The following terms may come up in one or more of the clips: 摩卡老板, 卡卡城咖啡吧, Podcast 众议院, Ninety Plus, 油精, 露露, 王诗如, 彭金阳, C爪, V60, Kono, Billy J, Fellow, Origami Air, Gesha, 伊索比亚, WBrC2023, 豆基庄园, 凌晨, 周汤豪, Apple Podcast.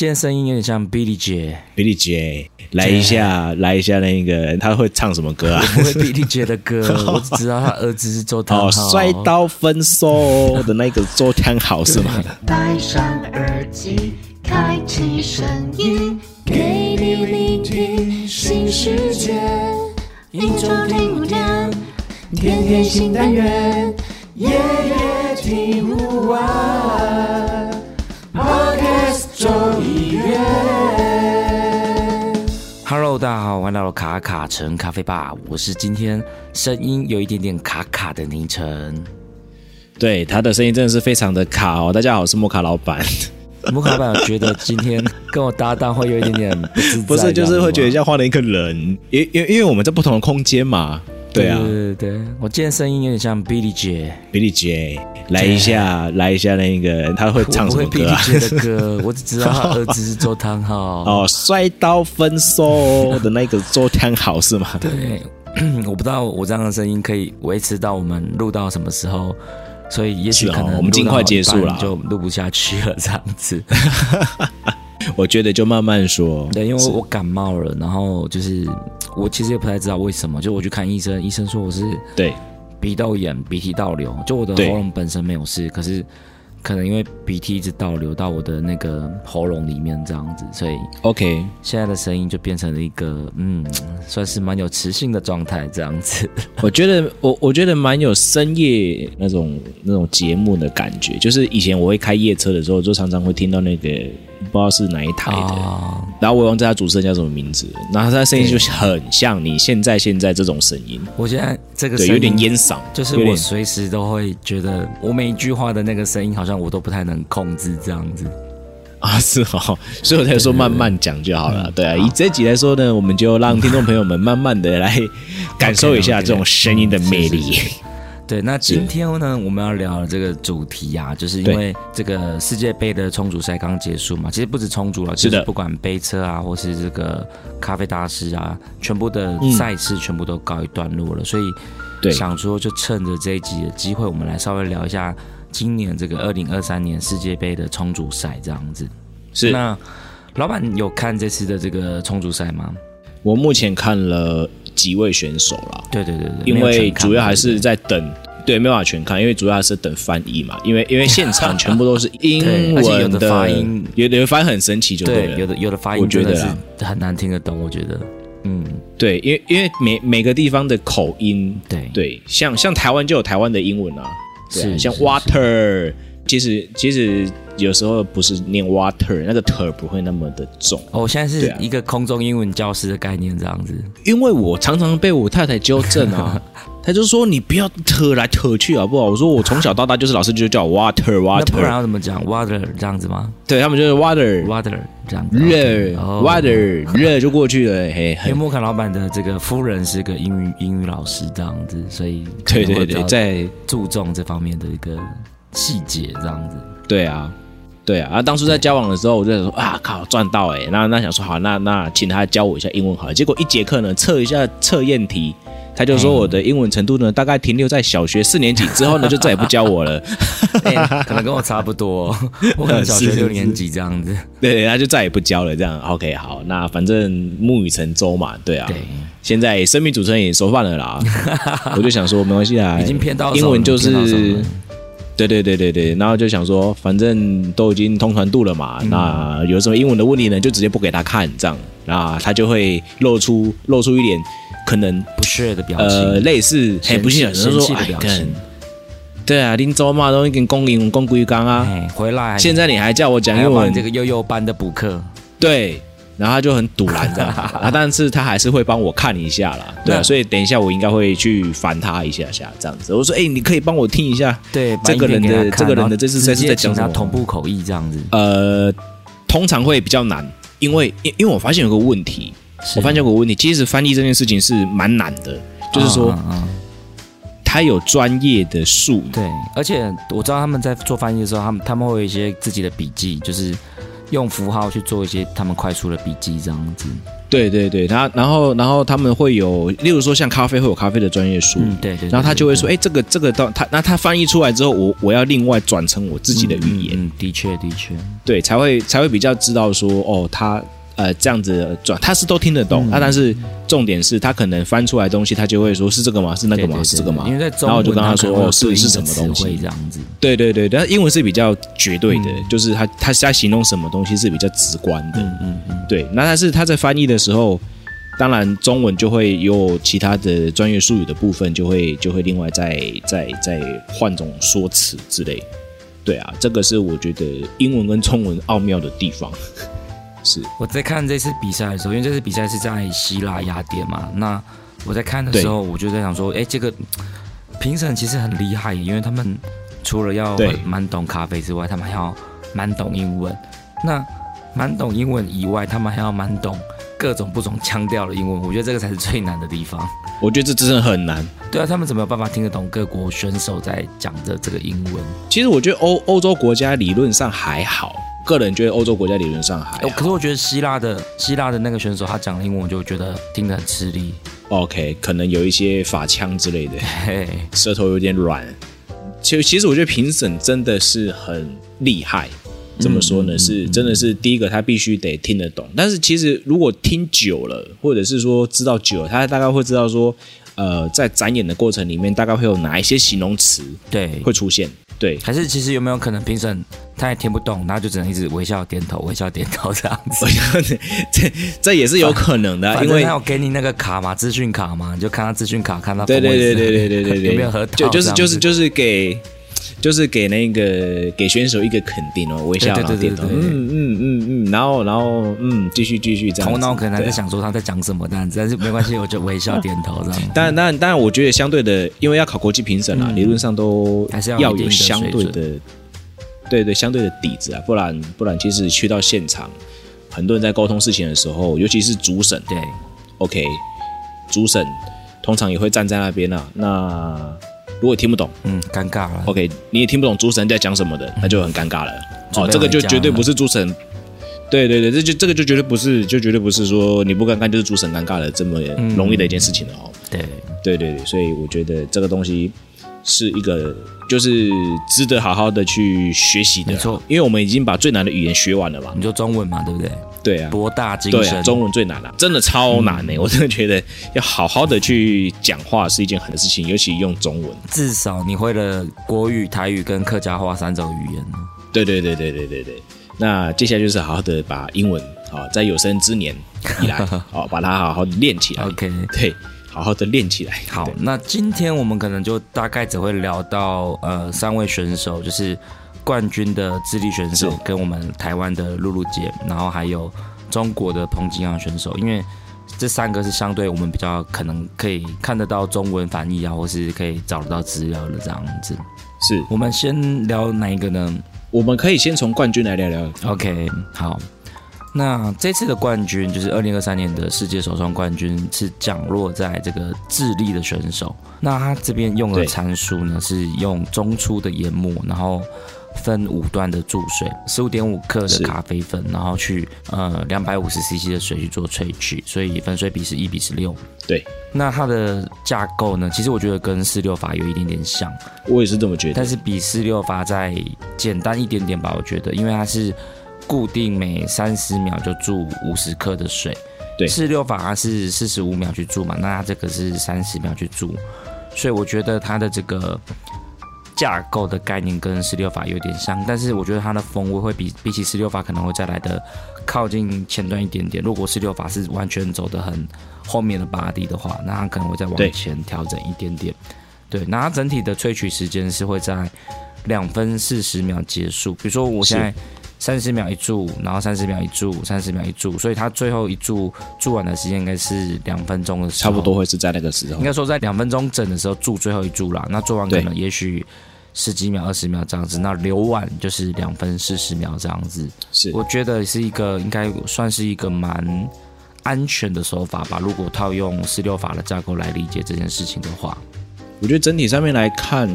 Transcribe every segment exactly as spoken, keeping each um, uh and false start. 今天声音有点像 Billy J。Billy J， 来一下，来一下那个，他会唱什么歌啊？我不会 Billy J 的歌，我只知道他儿子是周汤豪。哦，摔刀分手的那个周汤豪是吗？戴上耳机，开启声音，给你聆听新世界。一周听五天，天天新单元，夜夜听不完。Podcast 众议院 ，Hello， 大家好，欢迎来到卡卡城咖啡吧，我是今天声音有一点点卡卡的凌晨。对，他的声音真的是非常的卡哦。大家好，我是摩卡老板。摩卡老板，我觉得今天跟我搭档会有一点点不自在，不是，就是会觉得像换了一个人，因因因为我们在不同的空间嘛。对啊，对对对，我今天声音有点像 Billy J。Billy J， 来一下，来一下那个，他会唱什么歌啊？我不会 Billy J 的歌，我只知道他儿子是周汤豪。哦，摔刀分手的那个周汤豪是吗？对，我不知道我这样的声音可以维持到我们录到什么时候，所以也许可能、哦、我们尽快结束了，就录不下去了这样子。我觉得就慢慢说，对，因为我感冒了，然后就是我其实也不太知道为什么，就我去看医生，医生说我是对鼻窦炎、鼻涕倒流，就我的喉咙本身没有事，可是可能因为鼻涕一直倒流到我的那个喉咙里面这样子，所以 OK， 现在的声音就变成了一个嗯，算是蛮有磁性的状态这样子。我觉得我我觉得蛮有深夜那种那种节目的感觉，就是以前我会开夜车的时候，就常常会听到那个。不知道是哪一台的， oh. 然后我忘记他主持人叫什么名字，然后他的声音就很像你现在现在这种声音。我现在这个声音对有点烟嗓，就是我随时都会觉得我每一句话的那个声音好像我都不太能控制这样子。啊，是哦，所以我才说慢慢讲就好了。对啊，以这集来说呢，我们就让听众朋友们慢慢的来感受一下这种声音的魅力。Okay, okay, 是是是对，那今天呢，我们要聊的这个主题啊，就是因为这个世界杯的冲煮赛刚结束嘛，其实不止冲煮了，就是不管杯车啊，或是这个咖啡大师啊，全部的赛事全部都告一段落了，嗯、所以想说就趁着这一集的机会，我们来稍微聊一下今年这个二零二三年世界杯的冲煮赛这样子。是，那老板有看这次的这个冲煮赛吗？我目前看了。几位选手啦，对对 对, 对因为主要还是在等， 对, 对, 对，没办法全看，因为主要还是等翻译嘛，因为因为现场全部都是英文的，有的发音，有的发音很神奇就对了，对，有的有的发音真的是很难听得懂，我觉得。嗯，对，因为因为 每, 每个地方的口音，对对，像像台湾就有台湾的英文啊，对啊，是像 water， 其实其实。有时候不是念 water， 那个 ter 不会那么的重。哦，现在是一个空中英文教师的概念这样子。因为我常常被我太太纠正啊，她就说你不要 ter 来 ter 去好不好？我说我从小到大就是老师就叫我 water water。那不然要怎么讲 water 这样子吗？对他们就是 water water 这样子。热 water 热就过去了。嘿，因为莫卡老板的这个夫人是个英语英语老师这样子，所以对对对，在注重这方面的一个细节这样子。对啊。对啊，当初在交往的时候，我就想说啊，靠，赚到哎、欸！那那想说好，那那请他教我一下英文好了。结果一节课呢，测一下测验题，他就说我的英文程度呢，大概停留在小学四年级之后呢，就再也不教我了。欸、可能跟我差不多、哦，我可能小学六年级这样子。对，他就再也不教了这样。OK， 好，那反正木已成舟嘛，对啊。对，现在生命主持人也熟饭了啦，我就想说没关系啦，已经骗到英文就是。对对对对对，然后就想说，反正都已经通传度了嘛，嗯、那有什么英文的问题呢，就直接不给他看这样，那他就会露出露出一点可能不屑的表情，呃，类似很不屑的说，哎，干，对啊，恁祖妈都已经讲英文讲几天啊，回来，现在你还叫我讲英文，这个幼幼班的补课，对。然后他就很堵拦这样、啊，但是他还是会帮我看一下啦，对啊，所以等一下我应该会去烦他一下下这样子。我说，哎、欸，你可以帮我听一下，对，这个人的这个人的这次在是在讲什么？同步口译这样子。呃，通常会比较难，因为因为我发现有个问题，我发现有个问题，其实翻译这件事情是蛮难的，就是说。嗯嗯嗯，他有专业的术语，对，而且我知道他们在做翻译的时候，他们他们会有一些自己的笔记，就是。用符号去做一些他们快速的笔记这样子。对对对，然后然后他们会有，例如说像咖啡会有咖啡的专业书，嗯、对, 对对，然后他就会说，哎、欸，这个这个到他，那他翻译出来之后，我我要另外转成我自己的语言，嗯嗯、的确的确，对，才会才会比较知道说，哦，他呃这样子转，他是都听得懂，嗯啊、但是重点是他可能翻出来的东西，他就会说是这个吗？是那个吗？对对对对是这个吗？因为在中文然后我就跟他说，哦，是是什么东西这样子，对对对，但英文是比较绝对的，嗯、就是他他在形容什么东西是比较直观的，嗯嗯。嗯对，那但是他在翻译的时候，当然中文就会有其他的专业术语的部分，就会就会另外再再再换种说辞之类。对啊，这个是我觉得英文跟中文奥妙的地方。是我在看这次比赛的时候，因为这次比赛是在希腊雅典嘛，那我在看的时候，我就在想说，哎、欸，这个评审其实很厉害，因为他们除了要蛮懂咖啡之外，他们还要蛮懂英文。那蛮懂英文以外，他们还要蛮懂各种不同腔调的英文，我觉得这个才是最难的地方。我觉得这真的很难。对啊，他们怎么有办法听得懂各国选手在讲的这个英文？其实我觉得欧欧洲国家理论上还好，个人觉得欧洲国家理论上还好。可是我觉得希腊的希腊的那个选手，他讲的英文我就觉得听得很吃力。OK， 可能有一些法腔之类的，舌头有点软。其其实我觉得评审真的是很厉害。这么说呢，是真的是第一个，他必须得听得懂。但是其实如果听久了，或者是说知道久了，他大概会知道说，呃，在展演的过程里面，大概会有哪一些形容词对会出现。对，还是其实有没有可能评审他也听不懂，然后就只能一直微笑点头、微笑点头这样子？这这也是有可能的、啊，因为他有给你那个卡嘛，资讯卡嘛，你就看他资讯卡，看他对对对对对对对对有没有核桃，就就是就是就是给。就是给那个给选手一个肯定哦，微笑然后点头，嗯嗯嗯嗯，然后然后嗯，继续继续这样。头脑可能还在想说他在讲什么，但但是没关系，我就微笑点头这样。当然当然当然，我觉得相对的，因为要考国际评审啦，理论上都要有相对的，对对相对的底子啊，不然不然其实去到现场，很多人在沟通事情的时候，尤其是主审，对 ，OK， 主审通常也会站在那边啊，那。如果听不懂，嗯，尴尬了。OK， 你也听不懂主持人在讲什么的，那就很尴尬了。嗯、哦，这个就绝对不是主持人，对对对，这就这个就绝对不是，就绝对不是说你不尴尬就是主持人尴尬了这么容易的一件事情了哦。嗯、对对对对，所以我觉得这个东西是一个就是值得好好的去学习的，没错，因为我们已经把最难的语言学完了嘛，你就中文嘛，对不对？对啊，博大精深、啊，中文最难了、啊，真的超难呢、欸！嗯、我真的觉得要好好的去讲话是一件很的事情，尤其用中文。至少你会了国语、台语跟客家话三种语言。对对对对对对对。那接下来就是好好的把英文啊、哦，在有生之年以来啊、哦，把它好好的练起来。OK， 对，好好的练起来。好，那今天我们可能就大概只会聊到呃三位选手，就是。冠军的智利选手跟我们台湾的露露姐，然后还有中国的彭金阳选手，因为这三个是相对我们比较可能可以看得到中文翻译啊，或是可以找得到资料的这样子。是我们先聊哪一个呢？我们可以先从冠军来聊聊。OK， 好。那这次的冠军就是二零二三年的世界手冲冠军是降落在这个智利的选手。那他这边用的参数呢是用中粗的研磨，然后。分五段的注水，十五点五克的咖啡粉，然后去呃两百五十 C C 的水去做萃取，所以粉水比是一比十六。对，那它的架构呢，其实我觉得跟四六法有一点点像，我也是这么觉得，但是比四六法再简单一点点吧，我觉得，因为它是固定每三十秒就注五十克的水，对，四六法它是四十五秒去注嘛，那它这个是三十秒去注，所以我觉得它的这个。架构的概念跟十六法有点像，但是我觉得它的风味会比比起十六法可能会再来的靠近前端一点点。如果十六法是完全走得很后面的body的话，那它可能会再往前调整一点点。对，那它整体的萃取时间是会在两分四十秒结束。比如说我现在三十秒一注，然后三十秒一注，三十秒一注，所以它最后一注注完的时间应该是两分钟的时候，差不多会是在那个时候。应该说在两分钟整的时候注最后一注啦。那做完可能也许。十几秒、二十秒这样子，那流完就是两分四十秒这样子。是，我觉得是一个应该算是一个蛮安全的手法吧。如果套用十六法的架构来理解这件事情的话，我觉得整体上面来看，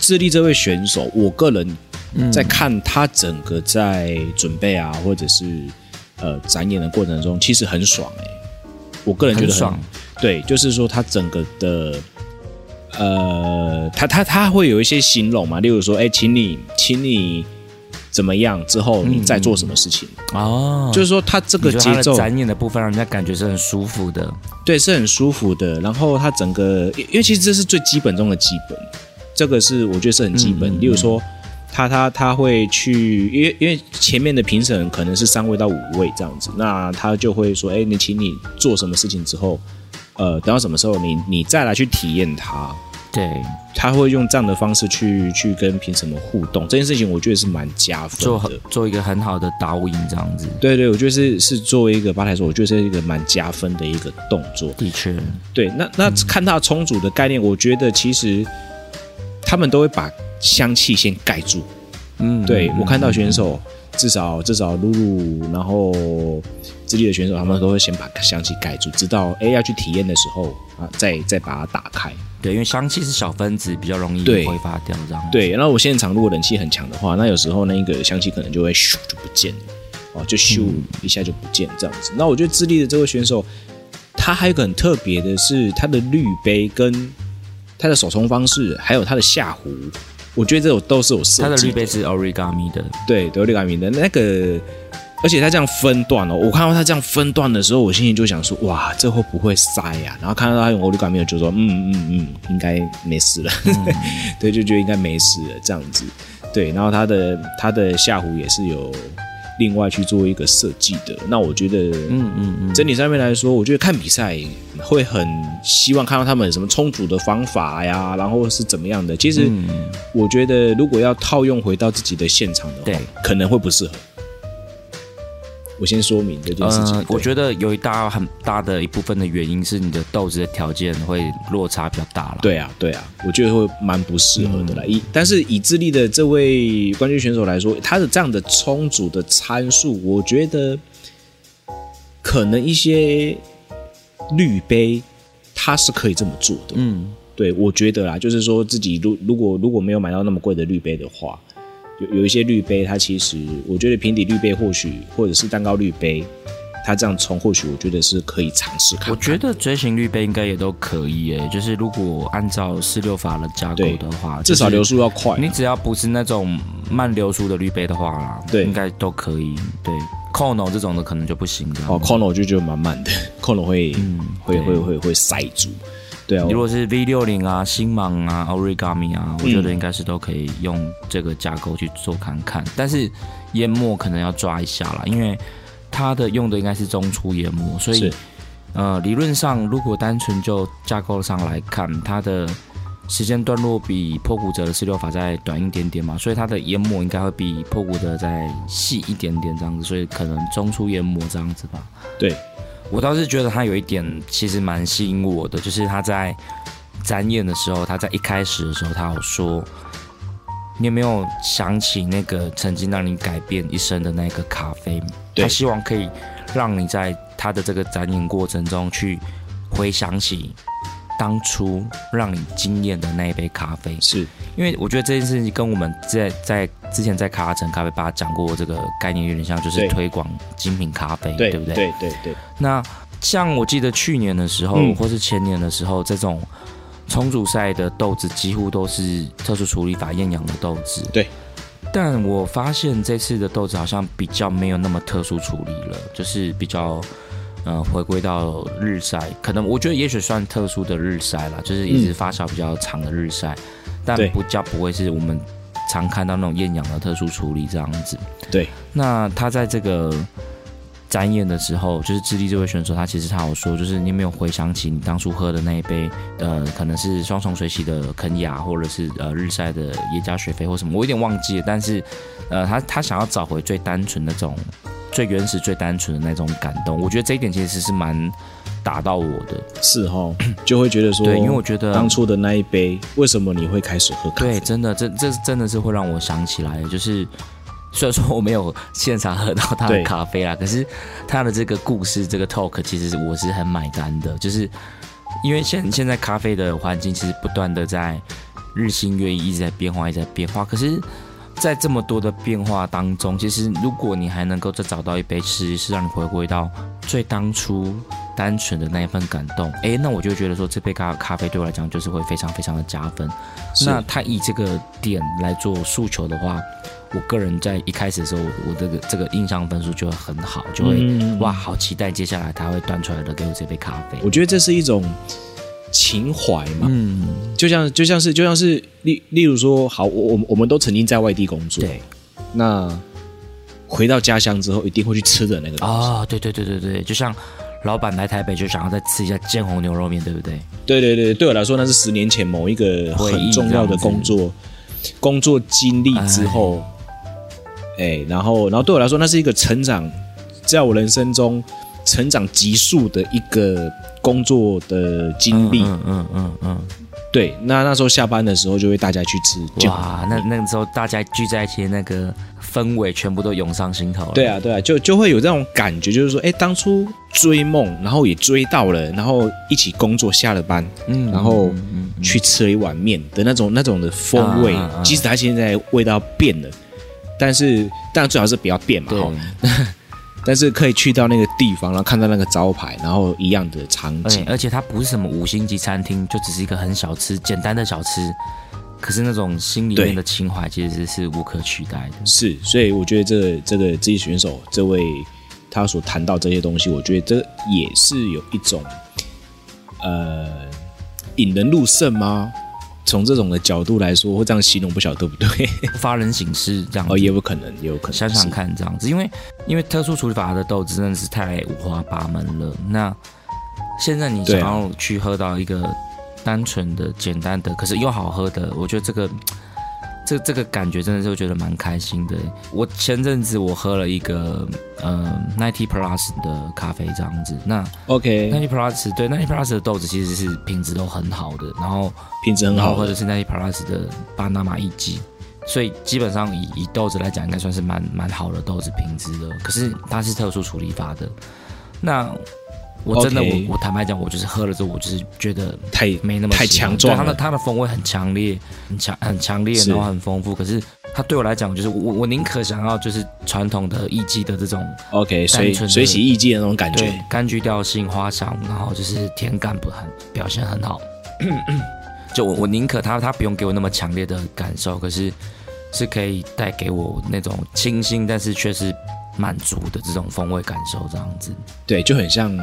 智利这位选手，我个人嗯、在看他整个在准备啊，或者是呃展演的过程中，其实很爽哎、欸。我个人觉得 很, 很爽，对，就是说他整个的呃，他他他会有一些形容嘛，例如说，哎、欸，请你，请你。怎么样之后你再做什么事情、嗯哦、就是说他这个节奏，你说他的展演的部分让人家感觉是很舒服的，对，是很舒服的。然后他整个，因为其实这是最基本中的基本，这个是我觉得是很基本、嗯、例如说他他他会去，因为因为前面的评审可能是三位到五位这样子，那他就会说，哎，你请你做什么事情之后呃，等到什么时候你你再来去体验它，对，他会用这样的方式去去跟评审们互动，这件事情我觉得是蛮加分的，做做一个很好的导引这样子。对对，我觉得是是作为一个吧台手，我觉得是一个蛮加分的一个动作。的确，对，那那看他充足的概念、嗯，我觉得其实他们都会把香气先盖住。嗯，对嗯我看到选手、嗯、至少至少露露，然后智利的选手，他们都会先把香气盖住，直到哎要去体验的时候啊，再再把它打开。对，因为香气是小分子，比较容易挥发掉这样。对，然后我现场如果冷气很强的话，那有时候那个香气可能就会咻就不见了，哦，就咻一下就不见这样子。那、嗯、我觉得智利的这位选手，他还有一个很特别的是他的滤杯跟他的手冲方式，还有他的下壶，我觉得这都是有设计的。他的滤杯是 Origami 的，对，对 Origami 的那个，而且他这样分段哦，我看到他这样分段的时候，我心里就想说，哇，这会不会塞呀、啊？然后看到他用欧力感没有，就说，嗯嗯嗯，应该没事了，嗯、对，就觉得应该没事了这样子。对，然后他的他的下壶也是有另外去做一个设计的。那我觉得，嗯嗯嗯，整体上面来说，我觉得看比赛会很希望看到他们有什么充足的方法呀，然后是怎么样的。其实我觉得，如果要套用回到自己的现场的话，可能会不适合。我先说明这件事情、呃、我觉得有一大很大的一部分的原因是你的豆子的条件会落差比较大啦，对啊对啊，我觉得会蛮不适合的啦、嗯、但是以智利的这位冠军选手来说，他的这样的充足的参数，我觉得可能一些滤杯他是可以这么做的，嗯，对，我觉得啦，就是说自己如果如果没有买到那么贵的滤杯的话，有一些滤杯，它其实我觉得平底滤杯或许，或者是蛋糕滤杯，它这样冲或许我觉得是可以尝试看看。我觉得锥形滤杯应该也都可以诶，就是如果按照四六法的架构的话，至少流速要快、啊。你只要不是那种慢流速的滤杯的话啦，对，应该都可以。对 ，Kono 这种的可能就不行的。哦 ，Kono 我就觉得蛮慢的 ，Kono 会、嗯、会会会会塞住。对啊，如果是 V 六十 啊、星芒啊、Origami 啊，我觉得应该是都可以用这个架构去做看看，嗯、但是研磨可能要抓一下啦，因为它的用的应该是中粗研磨，所以呃，理论上如果单纯就架构上来看，它的时间段落比破骨折的四六法再短一点点嘛，所以它的研磨应该会比破骨折再细一点点这样子，所以可能中粗研磨这样子吧。对。我倒是觉得他有一点其实蛮吸引我的，就是他在展演的时候，他在一开始的时候，他有说，你有没有想起那个曾经让你改变一生的那个咖啡？他希望可以让你在他的这个展演过程中去回想起当初让你惊艳的那一杯咖啡。是，因为我觉得这件事情跟我们在在之前在卡拉城咖啡吧讲过这个概念有点像，就是推广精品咖啡， 对, 对不对？对对 对, 对。那像我记得去年的时候，嗯、或是前年的时候，这种冲煮赛的豆子几乎都是特殊处理法厌氧的豆子。对。但我发现这次的豆子好像比较没有那么特殊处理了，就是比较呃回归到日晒，可能我觉得也许算特殊的日晒啦，就是一直发酵比较长的日晒，嗯、但比较不会是我们常看到那种厌氧的特殊处理这样子。对，那他在这个展演的时候，就是智利这位选手，他其实他有说，就是你有没有回想起你当初喝的那一杯，呃，可能是双重水洗的肯雅，或者是呃日晒的耶加雪菲或什么，我有点忘记了。但是，呃，他他想要找回最单纯那种、最原始、最单纯的那种感动。我觉得这一点其实是蛮打到我的，是齁，就会觉得说，对，因为我觉得当初的那一杯，为什么你会开始喝咖啡？对，真的，这这真的是会让我想起来，就是。虽然说我没有现场喝到他的咖啡啦，可是他的这个故事这个 talk 其实我是很买单的，就是因为现现在咖啡的环境其实不断的在日新月异，一直在变化，一直在变化。可是在这么多的变化当中，其实如果你还能够再找到一杯，其实是让你回归到最当初单纯的那一份感动，哎，那我就觉得说这杯咖啡对我来讲就是会非常非常的加分。那他以这个点来做诉求的话，我个人在一开始的时候，我这个这个印象分数就会很好，就会、嗯、哇，好期待接下来他会端出来的给我这杯咖啡。我觉得这是一种情怀嘛，嗯，就像就像是就像是例例如说，好，我我们都曾经在外地工作，对，那回到家乡之后一定会去吃的那个东西啊、哦，对对对对对，就像老板来台北就想要再吃一下建宏牛肉面，对不对？对对对，对我来说那是十年前某一个很重要的工作工作经历之后，哎，然后然后对我来说那是一个成长，在我人生中成长急速的一个工作的经历，嗯嗯嗯嗯，对，那那时候下班的时候就会大家去吃，哇，那那个时候大家聚在一起，那个氛围全部都涌上心头了。对啊，对啊，就就会有这种感觉，就是说，哎，当初追梦，然后也追到了，然后一起工作，下了班，嗯，然后去吃了一碗面的那种那种的风味，啊啊啊，即使它现在味道变了，但是当然最好是不要变嘛，对。但是可以去到那个地方，然后看到那个招牌，然后一样的场景。而且它不是什么五星级餐厅，就只是一个很小吃、简单的小吃。可是那种心里面的情怀其实是无可取代的。是，所以我觉得这个这个这一选手这位他所谈到这些东西，我觉得这也是有一种呃引人入胜吗？从这种的角度来说，会这样形容不晓得对不对？发人省思这样子，哦，也有可能，也有可能。想想看这样子，因为因为特殊处理法的豆子真的是太五花八门了。那现在你想要去喝到一个单纯的、简单的，可是又好喝的，我觉得这个这这个感觉真的是我觉得蛮开心的。我前阵子我喝了一个呃 Ninety Plus 的咖啡这样子，那 OK Ninety Plus 对 Ninety Plus 的豆子其实是品质都很好的，然后品质很好的，然后喝的是 Ninety Plus 的巴拿马一级，所以基本上 以, 以豆子来讲，应该算是蛮蛮好的豆子品质的。可是它是特殊处理法的，那我真的 okay, 我我坦白讲，我就是喝了之后，我就是觉得太没那么太强壮了。它的它的风味很强烈，很强很强烈，然后很丰富。可是它对我来讲，就是我我宁可想要就是传统的艺妓的这种 OK 水水洗艺妓的那种感觉，对，柑橘调性、花香，然后就是甜感不很表现很好。就我我宁可它它不用给我那么强烈的感受，可是是可以带给我那种清新，但是却是满足的这种风味感受，这样子，对，就很像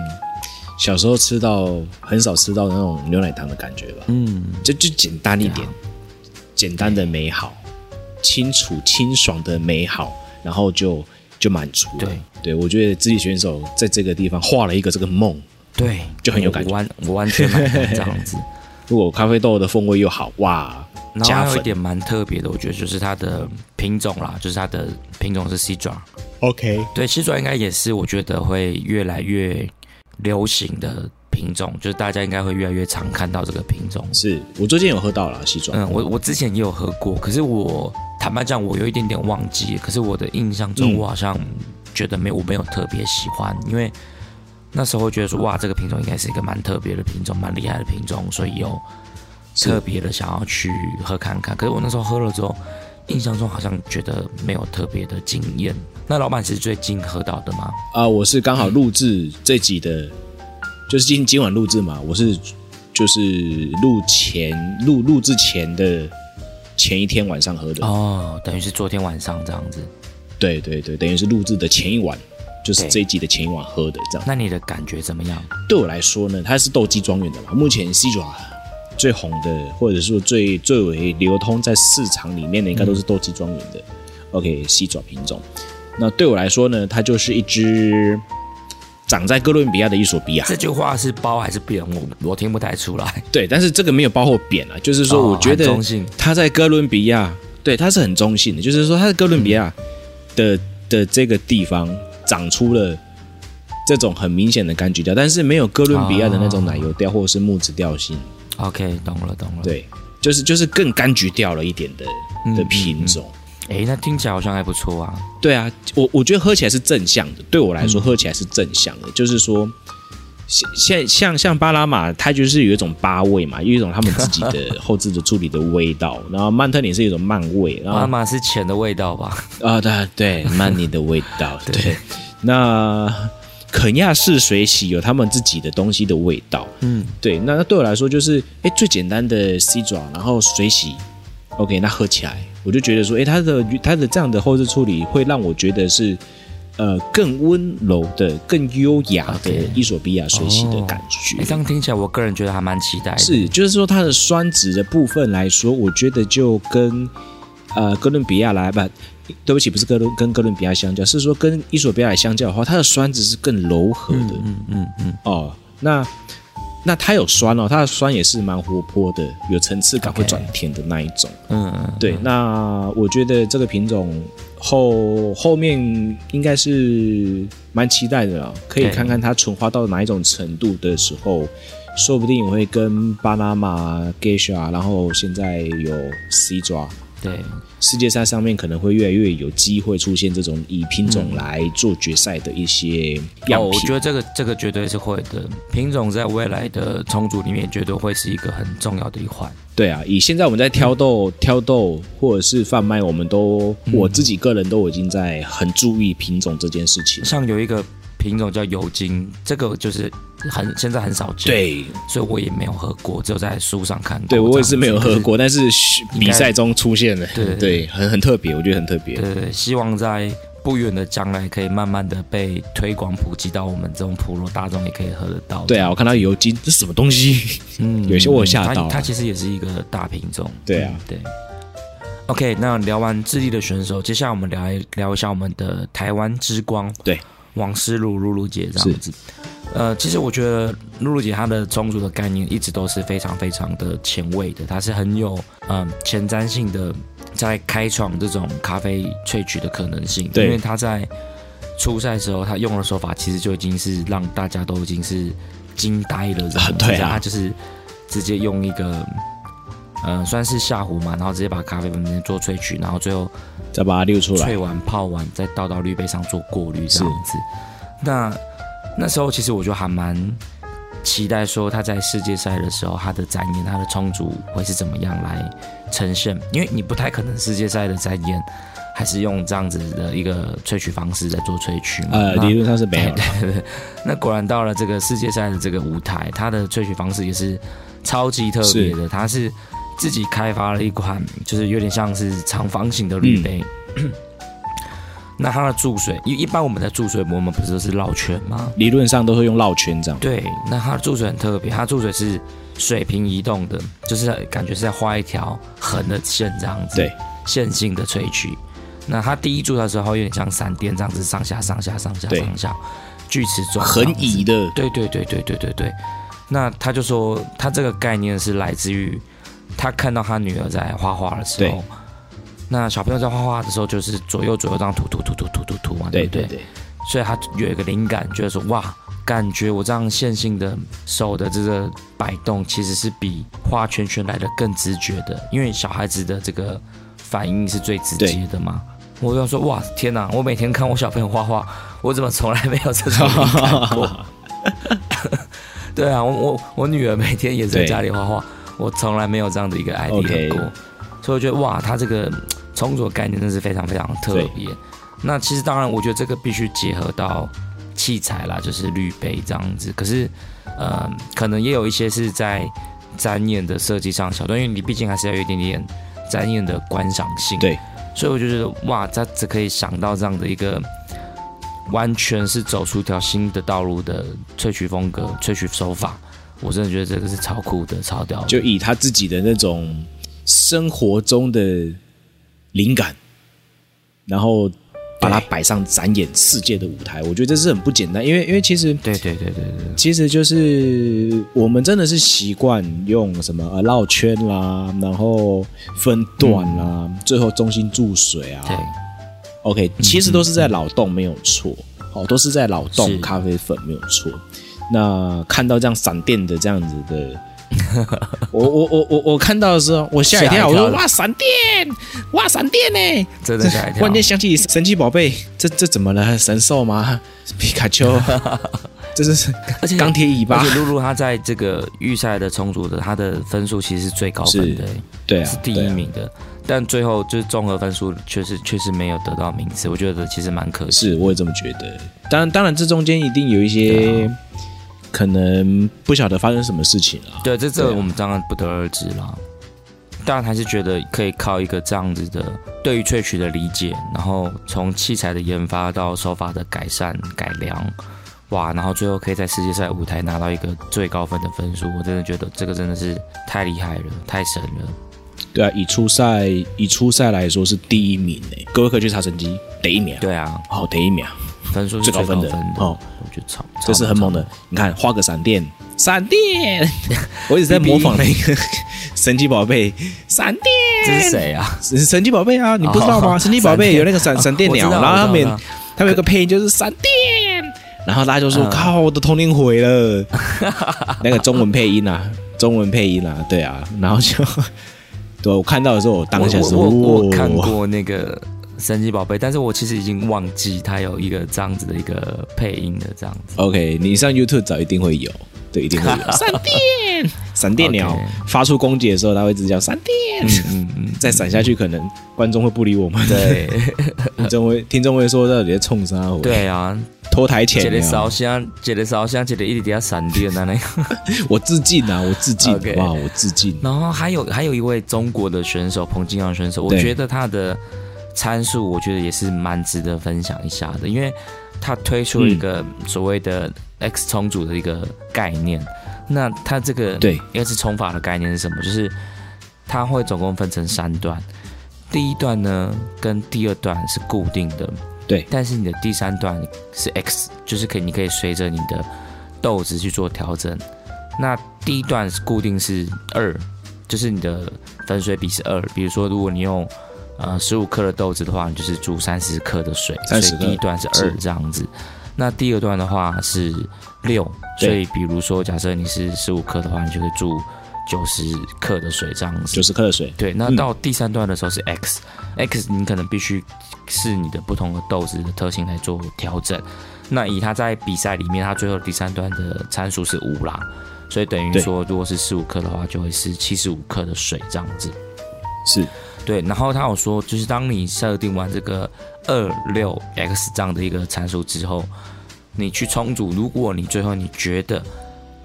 小时候吃到很少吃到的那种牛奶糖的感觉吧，嗯，就就简单一点，啊，简单的美好，清楚清爽的美好，然后就就满足了。对，对我觉得自己选手在这个地方画了一个这个梦，对，就很有感觉，我完我完全满足这样子。如果咖啡豆的风味又好，哇！然后还有一点蛮特别的，我觉得就是它的品种啦，就是它的品种是 C 爪 ，OK， 对 ，C 爪应该也是我觉得会越来越流行的品种，就是大家应该会越来越常看到这个品种。是我最近有喝到啦 C 爪，嗯，我我之前也有喝过，可是我坦白讲，我有一点点忘记，可是我的印象中，我好像觉得没我没有特别喜欢，因为那时候觉得说，哇，这个品种应该是一个蛮特别的品种，蛮厉害的品种，所以有特别的想要去喝看看，可是我那时候喝了之后，印象中好像觉得没有特别的惊艳。那老板是最近喝到的吗？啊、呃，我是刚好录制这集的，嗯、就是今今晚录制嘛，我是就是录前录录制前的前一天晚上喝的哦，等于是昨天晚上这样子。对对对，等于是录制的前一晚，就是这一集的前一晚喝的这样。那你的感觉怎么样？对我来说呢，它是豆基庄园的嘛，目前 C 爪最红的，或者说最最为流通在市场里面的，应该都是豆基庄园的。OK，C 爪品种。那对我来说呢，它就是一只长在哥伦比亚的伊索比亚。这句话是褒还是贬？我我听不太出来。对，但是这个没有褒或贬啊，就是说我觉得它在哥伦比亚，对，它是很中性的，就是说它在哥伦比亚的、嗯、的这个地方长出了这种很明显的柑橘调，但是没有哥伦比亚的那种奶油调或者是木质调性。OK， 懂了懂了。对，就是就是更柑橘调了一点的、嗯、的品种。哎、嗯嗯欸，那听起来好像还不错啊。对啊，我我觉得喝起来是正向的，对我来说、嗯、喝起来是正向的，就是说像像像巴拉马，它就是有一种巴味嘛，有一种他们自己的后置的处理的味道。然后曼特尼是有一种曼味，巴拉马是钱的味道吧？啊、哦，对，曼尼的味道。对，对那。肯亚式水洗有他们自己的东西的味道，嗯，对，那对我来说就是，哎，最简单的 C 爪，然后水洗 ，OK， 那喝起来我就觉得说，哎，它的它的这样的后置处理会让我觉得是，呃，更温柔的、更优雅的伊索比亚水洗的感觉。这样听起来，我个人觉得还蛮期待的。是，就是说它的酸质的部分来说，我觉得就跟呃哥伦比亚来吧。对不起，不是跟哥伦比亚相较，是说跟伊索比亚相较的话，它的酸质是更柔和的。嗯嗯嗯。哦，那那它有酸哦，它的酸也是蛮活泼的，有层次感，会转甜的那一种。嗯、okay. 对，那我觉得这个品种后后面应该是蛮期待的啦，可以看看它纯化到哪一种程度的时候。说不定也会跟巴拿马 Gesha， 然后现在有 C 抓。对，世界赛上面可能会越来越有机会出现这种以品种来做决赛的一些样品、哦、我觉得这个这个绝对是会的，品种在未来的冲突里面绝对会是一个很重要的一环。对啊，以现在我们在挑豆、嗯、挑豆或者是贩卖，我们都我自己个人都已经在很注意品种这件事情。像有一个品种叫油精，这个就是很现在很少见，对，所以我也没有喝过，只有在书上看过。对，我也是没有喝过，但是比赛中出现了，对 对, 对，很很特别，我觉得很特别。对 对, 对，希望在不远的将来可以慢慢的被推广普及到我们这种普罗大众也可以喝得到。对啊，我看到油精这是什么东西？嗯，有些我吓到、啊它。它其实也是一个大品种。对啊，嗯、对。OK， 那聊完智利的选手，接下来我们聊一聊一下我们的台湾之光。对。王诗如露露姐这样子，呃，其实我觉得露露姐她的冲煮的概念一直都是非常非常的前卫的，她是很有嗯、呃、前瞻性的，在开创这种咖啡萃取的可能性。因为她在初赛的时候，她用的手法其实就已经是让大家都已经是惊呆了这样、啊。对啊，她就是直接用一个呃算是下壶嘛，然后直接把咖啡粉做萃取，然后最后。再把它溜出来，萃完、泡完，再倒到滤杯上做过滤这样子。那那时候其实我就还蛮期待说他在世界赛的时候，他的展演、他的冲煮会是怎么样来呈现，因为你不太可能世界赛的展演还是用这样子的一个萃取方式在做萃取嘛。呃，理论上是没有了。对对对。那果然到了这个世界赛的这个舞台，他的萃取方式也是超级特别的，他是。自己开发了一款，就是有点像是长方形的滤杯。嗯、那它的注水，一般我们在注水，我们不是都是绕圈吗？理论上都是用绕圈这样。对，那它的注水很特别，它注水是水平移动的，就是感觉是在画一条横的线这样子。对，线性的萃取。那它第一注的时候有点像闪电这样子，上下上下上下上下，锯齿状。横移的。对对对对对对对。那他就说，他这个概念是来自于。他看到他女儿在画画的时候，那小朋友在画画的时候就是左右左右这样涂涂涂涂涂涂涂嘛，对不 对, 对, 对, 对？所以他有一个灵感，觉得说哇，感觉我这样线性的手的这个摆动，其实是比画圈圈来的更直觉的，因为小孩子的这个反应是最直接的嘛。我就说哇，天哪！我每天看我小朋友画画，我怎么从来没有这种灵感过？对啊，我我我女儿每天也在家里画画。我从来没有这样的一个 idea、okay. 过，所以我觉得哇，他这个冲煮概念真是非常非常特别。那其实当然，我觉得这个必须结合到器材啦，就是滤杯这样子。可是，呃，可能也有一些是在展演的设计上小段，因为你毕竟还是要有一点点展演的观赏性。对，所以我就觉得哇，他只可以想到这样的一个完全是走出一条新的道路的萃取风格、萃取手法。我真的觉得这个是超酷的、超屌的，就以他自己的那种生活中的灵感，然后把它摆上展演世界的舞台，我觉得这是很不简单。因为，因为其实对对对 对, 对其实就是我们真的是习惯用什么绕圈啦，然后分段啦，嗯、最后中心注水啊。对 ，OK， 其实都是在扰动，没有错。哦，都是在扰动咖啡粉，没有错。那看到这样闪电的这样子的我，我我我我看到的时候，我吓一跳，我说哇闪电，哇闪电呢、欸，真的吓一跳。忽然间想起神奇宝贝，这这怎么了？神兽吗？皮卡丘，这是钢铁尾巴。而且露露她在这个预赛的冲突的，她的分数其实是最高分的，对、啊，是第一名的。啊、但最后就是综合分数确实确实没有得到名次，我觉得其实蛮可惜。是，我也这么觉得。当然，当然这中间一定有一些。可能不晓得发生什么事情啦。对，这这我们当然不得而知啦。当然还是觉得可以靠一个这样子的对于萃取的理解，然后从器材的研发到手法的改善改良，哇，然后最后可以在世界赛舞台拿到一个最高分的分数，我真的觉得这个真的是太厉害了，太神了。对啊，以初赛以初赛来说是第一名诶，各位可以去查成绩，第一名。对啊，好、哦，第一名。分数是最高分的哦，我觉得超，这是很猛的。你看，花个闪电，闪电，我一直在模仿那个神奇宝贝，闪电，这是谁啊？神奇宝贝啊，你不知道吗？神奇宝贝有那个闪闪电鸟，然后他们他们有个配音就是闪电，然后大家就说靠，我的童年毁了。那个中文配音啊，中文配音啊，对啊，然后就对我看到的时候，我当下是我我看过那个。神奇宝贝，但是我其实已经忘记它有一个这样子的一个配音的这样子。OK， 你上 YouTube 找一定会有，对，一定会有。闪电，闪电鸟、okay. 发出攻击的时候，它会一直叫闪电。嗯嗯嗯，再闪下去，可能观众会不理我们。对，听众会听众会说到底在冲啥我？对啊，脱台前。一个烧香，一个烧香，一个一直在闪电啊那个。我致敬啊，我致敬， okay. 哇，我致敬。然后还有还有一位中国的选手，彭金阳选手，我觉得他的。参数我觉得也是蛮值得分享一下的，因为他推出一个所谓的 X 冲组的一个概念。嗯、那他这个 X 冲法的概念是什么？就是他会总共分成三段，第一段呢跟第二段是固定的，对。但是你的第三段是 X， 就是可以你可以随着你的豆子去做调整。那第一段是固定是二，就是你的粉水比是二。比如说，如果你用呃，十五克的豆子的话，你就是煮三十克的水，所以第一段是二这样子。那第二段的话是六，所以比如说，假设你是十五克的话，你就是煮九十克的水这样子。九十克的水，对。那到第三段的时候是 X，X、嗯、X 你可能必须是你的不同的豆子的特性来做调整。那以他在比赛里面，他最后第三段的参数是五啦，所以等于说，如果是十五克的话，就会是七十五克的水这样子。是。对，然后他有说，就是当你设定完这个 二六 X 这样的一个参数之后，你去冲煮，如果你最后你觉得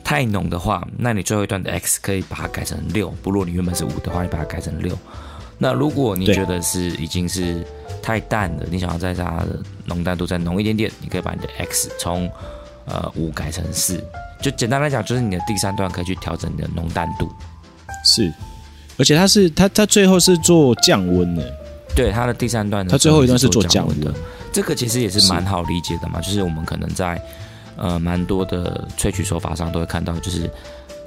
太浓的话，那你最后一段的 X 可以把它改成六，不如你原本是五的话，你把它改成六。那如果你觉得是已经是太淡了，你想要再让它的浓淡度再浓一点点，你可以把你的 X 从呃五改成四。就简单来讲，就是你的第三段可以去调整你的浓淡度。是。而且它是它它最后是做降温的，对，它的第三段的，它最后一段是做降温的。这个其实也是蛮好理解的嘛，是就是我们可能在呃蛮多的萃取手法上都会看到，就是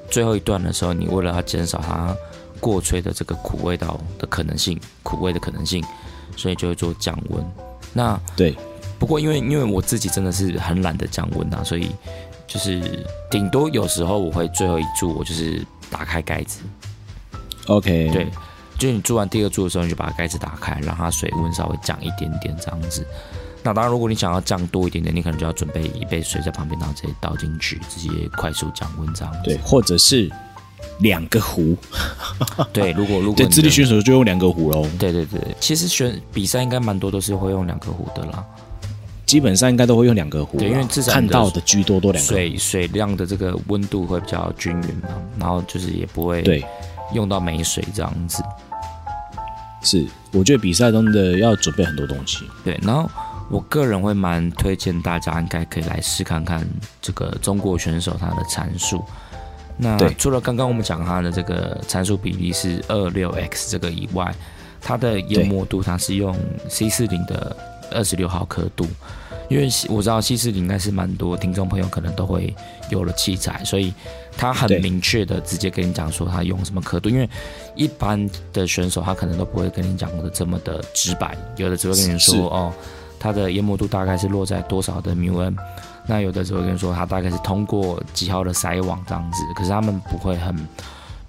最后一段的时候，你为了要减少它过萃的这个苦味道的可能性，苦味的可能性，所以就会做降温。那对，不过因为因为我自己真的是很懒得降温啊，所以就是顶多有时候我会最后一注，我就是打开盖子。OK， 对，就是你做完第二注的时候，你就把盖子打开，让它水温稍微降一点点这样子。那当然，如果你想要降多一点点，你可能就要准备一杯水在旁边，然后直接倒进去，直接快速降温这样子。对，或者是两个壶。对，如果如果对智力选手就用两个壶喽。对对对，其实选比赛应该蛮多都是会用两个壶的啦。基本上应该都会用两个壶，对，因为至少看到的居多多两个水水量的这个温度会比较均匀嘛，然后就是也不会对。用到没水这样子，是我觉得比赛中的要准备很多东西。对，然后我个人会蛮推荐大家应该可以来试看看这个中国选手他的参数。那除了刚刚我们讲他的这个参数比例是 二六 X 这个以外，他的研磨度他是用 C 四十 的二十六毫刻度，因为我知道 C 四十 应该是蛮多听众朋友可能都会有的器材，所以。他很明确的直接跟你讲说他用什么刻度，因为一般的选手他可能都不会跟你讲的这么的直白，有的只会跟你说哦，他的研磨度大概是落在多少的缪恩，那有的只会跟你说他大概是通过几号的筛网这样子，可是他们不会很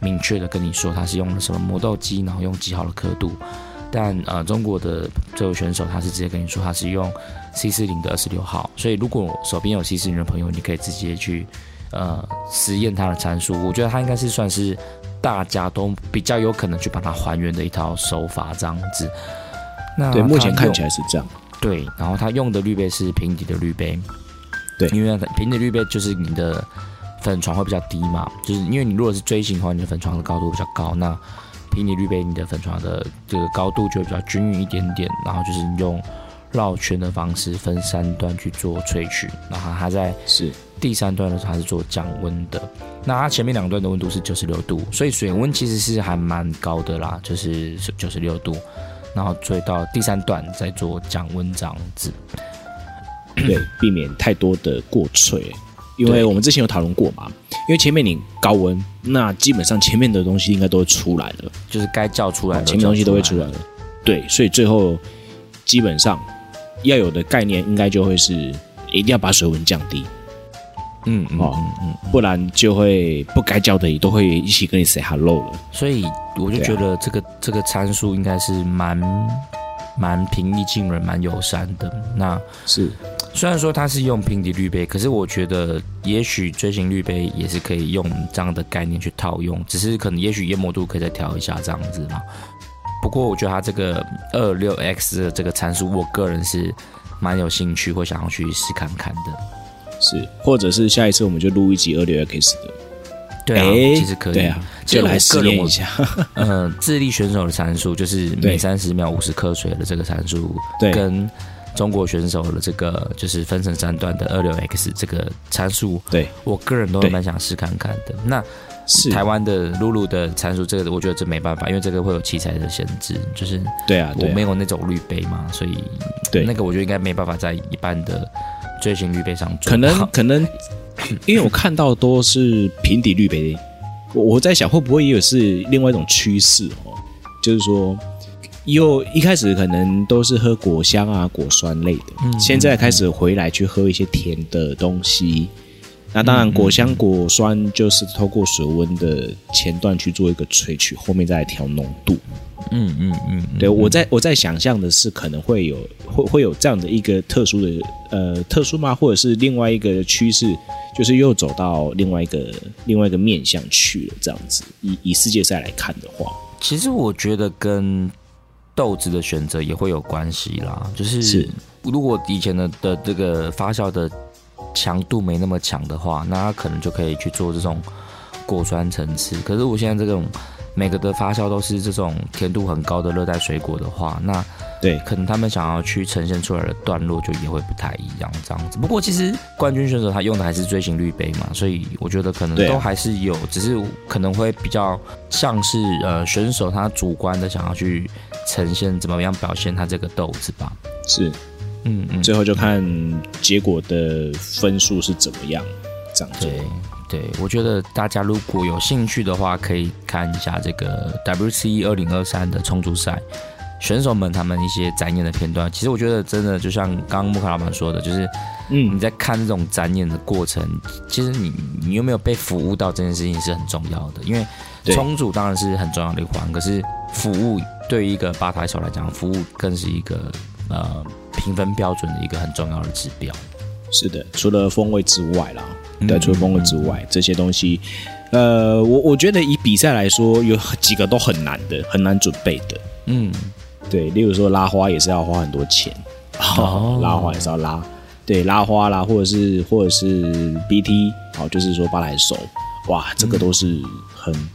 明确的跟你说他是用了什么磨豆机，然后用几号的刻度。但呃，中国的这位选手他是直接跟你说他是用 C 四十 的二十六号，所以如果手边有 C 四十 的朋友，你可以直接去呃实验他的参数。我觉得他应该是算是大家都比较有可能去把它还原的一套手法这样子。那对，目前看起来是这样。对，然后他用的滤杯是平底的滤杯，对，因为平底滤杯就是你的粉床会比较低嘛，就是因为你如果是锥形的话，你的粉床的高度比较高，那平底滤杯你的粉床的这个高度就会比较均匀一点点，然后就是用绕圈的方式分三段去做萃取，然后它在是第三段的时候它是做降温的，那它前面两段的温度是九十六度，所以水温其实是还蛮高的啦，就是九十六度。然后追到第三段再做降温这样子，对，避免太多的过萃，因为我们之前有讨论过嘛，因为前面你高温，那基本上前面的东西应该都会出来了，就是该叫出来的，前面东西都会出来了，对，所以最后基本上要有的概念应该就会是一定要把水温降低，嗯嗯嗯嗯，不然就会不该叫的也都会一起跟你 say hello 了，所以我就觉得这个、啊、这个参数应该是蛮蛮平易近人、蛮友善的。那是虽然说它是用平底滤杯，可是我觉得也许锥形滤杯也是可以用这样的概念去套用，只是可能也许研磨度可以再调一下这样子嘛。不过我觉得它这个 二十六 X 的这个参数，我个人是蛮有兴趣，会想要去试看看的。是，或者是下一次我们就录一集 二十六 X 的，对啊、欸，其实可以，对啊，就来试验一下。呃，智利选手的参数就是每三十秒五十克水的这个参数，对，跟中国选手的这个就是分成三段的 二十六 X 这个参数，对，我个人都蛮想试看看的。那台湾的露露的参数，这个我觉得这没办法，因为这个会有器材的限制，就是对啊，我没有那种滤杯嘛，所以对那个我觉得应该没办法在一般的锥形滤杯上做，可能可能，因为我看到都是平底滤杯，我在想会不会也有是另外一种趋势哦，就是说，又一开始可能都是喝果香啊、果酸类的，嗯、现在开始回来去喝一些甜的东西。那当然，果香、果酸就是透过水温的前段去做一个萃取，后面再来调浓度。嗯嗯嗯，对，我在我在想象的是可能会有会会有这样的一个特殊的呃特殊吗？或者是另外一个趋势，就是又走到另外一个另外一个面向去了这样子。以以世界赛来看的话，其实我觉得跟豆子的选择也会有关系啦。就是如果以前的的这个发酵的强度没那么强的话，那它可能就可以去做这种果酸层次。可是我现在这种每个的发酵都是这种甜度很高的热带水果的话，那对可能他们想要去呈现出来的段落就也会不太一样这样子。不过其实冠军选手他用的还是锥形滤杯嘛，所以我觉得可能都还是有，只是可能会比较像是呃选手他主观的想要去呈现怎么样表现他这个豆子吧。是，嗯嗯，最后就看结果的分数是怎么样这样子。对，我觉得大家如果有兴趣的话，可以看一下这个 W B r C 二零二三 的冲煮赛选手们他们一些展演的片段。其实我觉得真的就像刚刚木卡老板说的，就是你在看这种展演的过程，嗯、其实你你有没有被服务到这件事情是很重要的，因为冲煮当然是很重要的一环，可是服务对于一个吧台手来讲，服务更是一个呃评分标准的一个很重要的指标。是的，除了风味之外啦。对，除了风格之外，这些东西，呃，我我觉得以比赛来说，有几个都很难的，很难准备的。嗯，对，例如说拉花也是要花很多钱，哦、拉花也是要拉，对，拉花啦，或者是或者是 B T， 好，就是说吧台手，哇，这个都是很、嗯、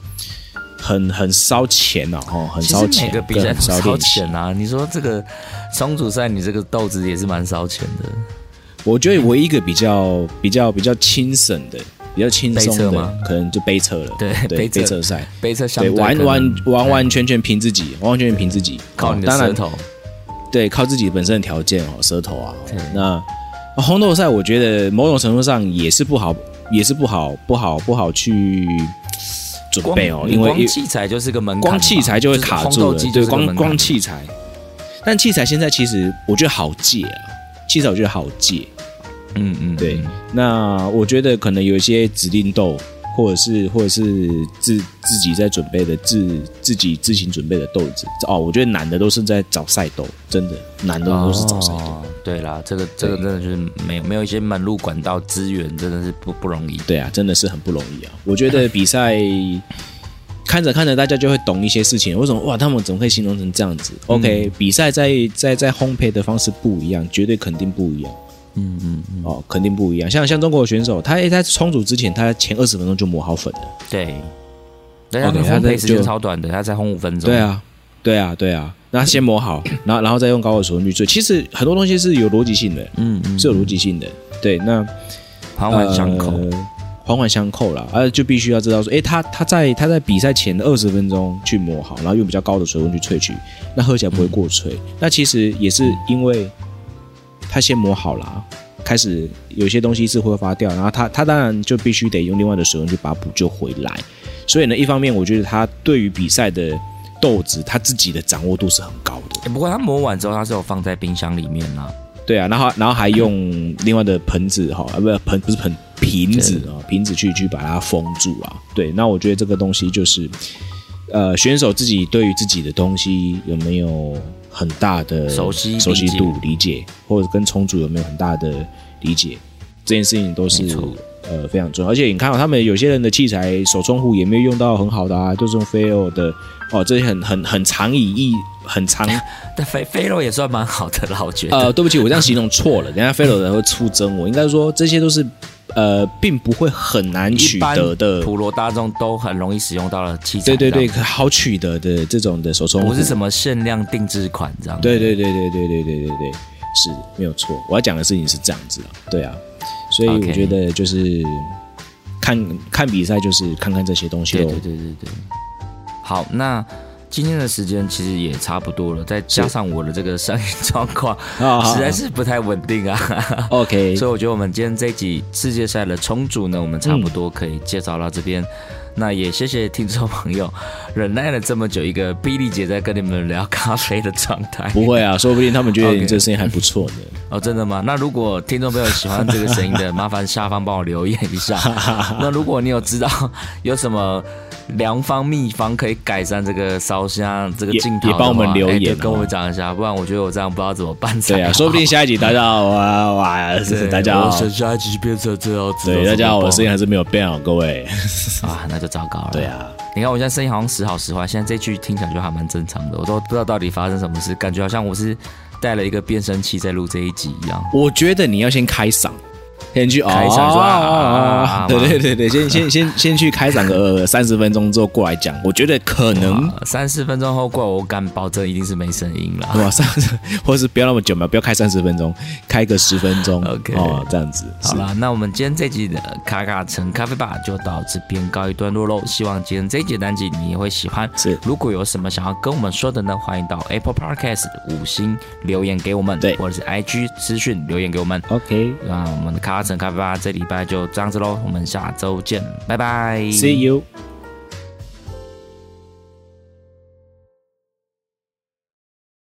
很很烧钱啊，哦，很烧钱，每个比赛都烧钱啊。你说这个冲煮赛，你这个豆子也是蛮烧钱的。我觉得唯一一个比较比较比较轻省的、比较轻松的，可能就杯测了。对，对，杯测赛，杯测相对完完完完全全凭自己，完完全全凭自己，靠你的舌头。对，靠自己本身的条件哦，舌头啊。那烘豆赛，我觉得某种程度上也是不好，也是不好，不好，不好去准备哦，因为光器材就是个门槛，光器材就会卡住了。对，光光器材，但器材现在其实我觉得好借啊。器材我觉得好借，嗯嗯，对。那我觉得可能有一些指定豆，或者是或者是自自己在准备的自自己自行准备的豆子哦，我觉得难的都是在找赛豆，真的难的都是找赛豆。哦、对啦，这个这个真的就是没有没有一些门路管道资源，真的是不不容易。对啊，真的是很不容易啊！我觉得比赛看着看着，大家就会懂一些事情。为什么哇？他们怎么可以形容成这样子、嗯、？OK， 比赛在在在烘焙的方式不一样，绝对肯定不一样。嗯嗯嗯，哦，肯定不一样。像像中国的选手，他他冲煮之前，他前二十分钟就磨好粉了。对，但他的烘焙时间超短的，他才烘五分钟。对啊，对啊，对啊。那先磨好，然后然后再用高的水温去做。其实很多东西是有逻辑性的，嗯嗯，是有逻辑性的。对，那环环相扣，呃、环环相扣啦。啊，就必须要知道说，哎，他他在他在比赛前的二十分钟去磨好，然后用比较高的水温去萃取，那喝起来不会过萃。嗯、那其实也是因为。他先磨好了，开始有些东西是挥发掉，然后他他当然就必须得用另外的水温去把它补救回来。所以呢，一方面我觉得他对于比赛的豆子，他自己的掌握度是很高的。欸、不过他磨完之后，他是有放在冰箱里面啊。对啊，然后然后还用另外的盆子哈，不、嗯、盆不是盆瓶子啊，瓶子去去把它封住啊。对，那我觉得这个东西就是，呃，选手自己对于自己的东西有没有？很大的熟悉熟悉度理解，或者跟冲煮有没有很大的理解，这件事情都是呃非常重要。而且你看到、哦、他们有些人的器材手冲壶也没有用到很好的啊，就是用 Fellow 的哦，这些很很很常以意很常。但 Fellow 也算蛮好的啦，我觉得。呃，对不起，我这样形容错了，等一下 Fellow 人会出征我。应该说这些都是呃，并不会很难取得的，普罗大众都很容易使用到了器材。对对对，好取得的这种的手冲壶，不是什么限量定制款这样。对对对对对对对对对，是没有错。我要讲的事情是这样子啊，对啊，所以我觉得就是、okay. 看看比赛，就是看看这些东西。对对对对对。好，那。今天的时间其实也差不多了，再加上我的这个生意状况实在是不太稳定啊。Oh, OK， 所以我觉得我们今天这一集世界赛的冲煮呢，我们差不多可以介绍到这边。嗯、那也谢谢听众朋友忍耐了这么久，一个Billy姐在跟你们聊咖啡的状态。不会啊，说不定他们觉得你这声音还不错的。Okay. 哦，真的吗？那如果听众朋友喜欢这个声音的，麻烦下方帮我留言一下。那如果你有知道有什么。良方秘方可以改善这个烧香这个镜头，也帮我们留言，欸、跟我们讲一下，不然我觉得我这样不知道怎么办才好。对啊，说不定下一集大家好啊，哇，大家好，我下一集变成这样子。对，大家好，我的声音还是没有变好，各位。啊，那就糟糕了。对啊，你看我现在声音好像时好时坏，现在这句听起来就还蛮正常的，我都不知道到底发生什么事，感觉好像我是带了一个变声器在录这一集一样。我觉得你要先开嗓。先去开嗓说、哦啊啊啊、对对对对，先先先先去开嗓个三十分钟之后过来讲，我觉得可能三十分钟后过来，我敢保证一定是没声音了。哇，三十，或是不要那么久嘛，不要开三十分钟，开个十分钟 ，OK， 哦，这样子。好啦，那我们今天这集的卡卡城咖啡吧就到这边告一段落喽。希望今天这一集单集你也会喜欢。是，如果有什么想要跟我们说的呢，欢迎到 Apple Podcast 五星留言给我们，对，或者是 I G 私讯留言给我们。OK， 那我们的卡。卡城咖啡吧，这礼拜就这样子咯，我们下周见，拜拜 ，See you。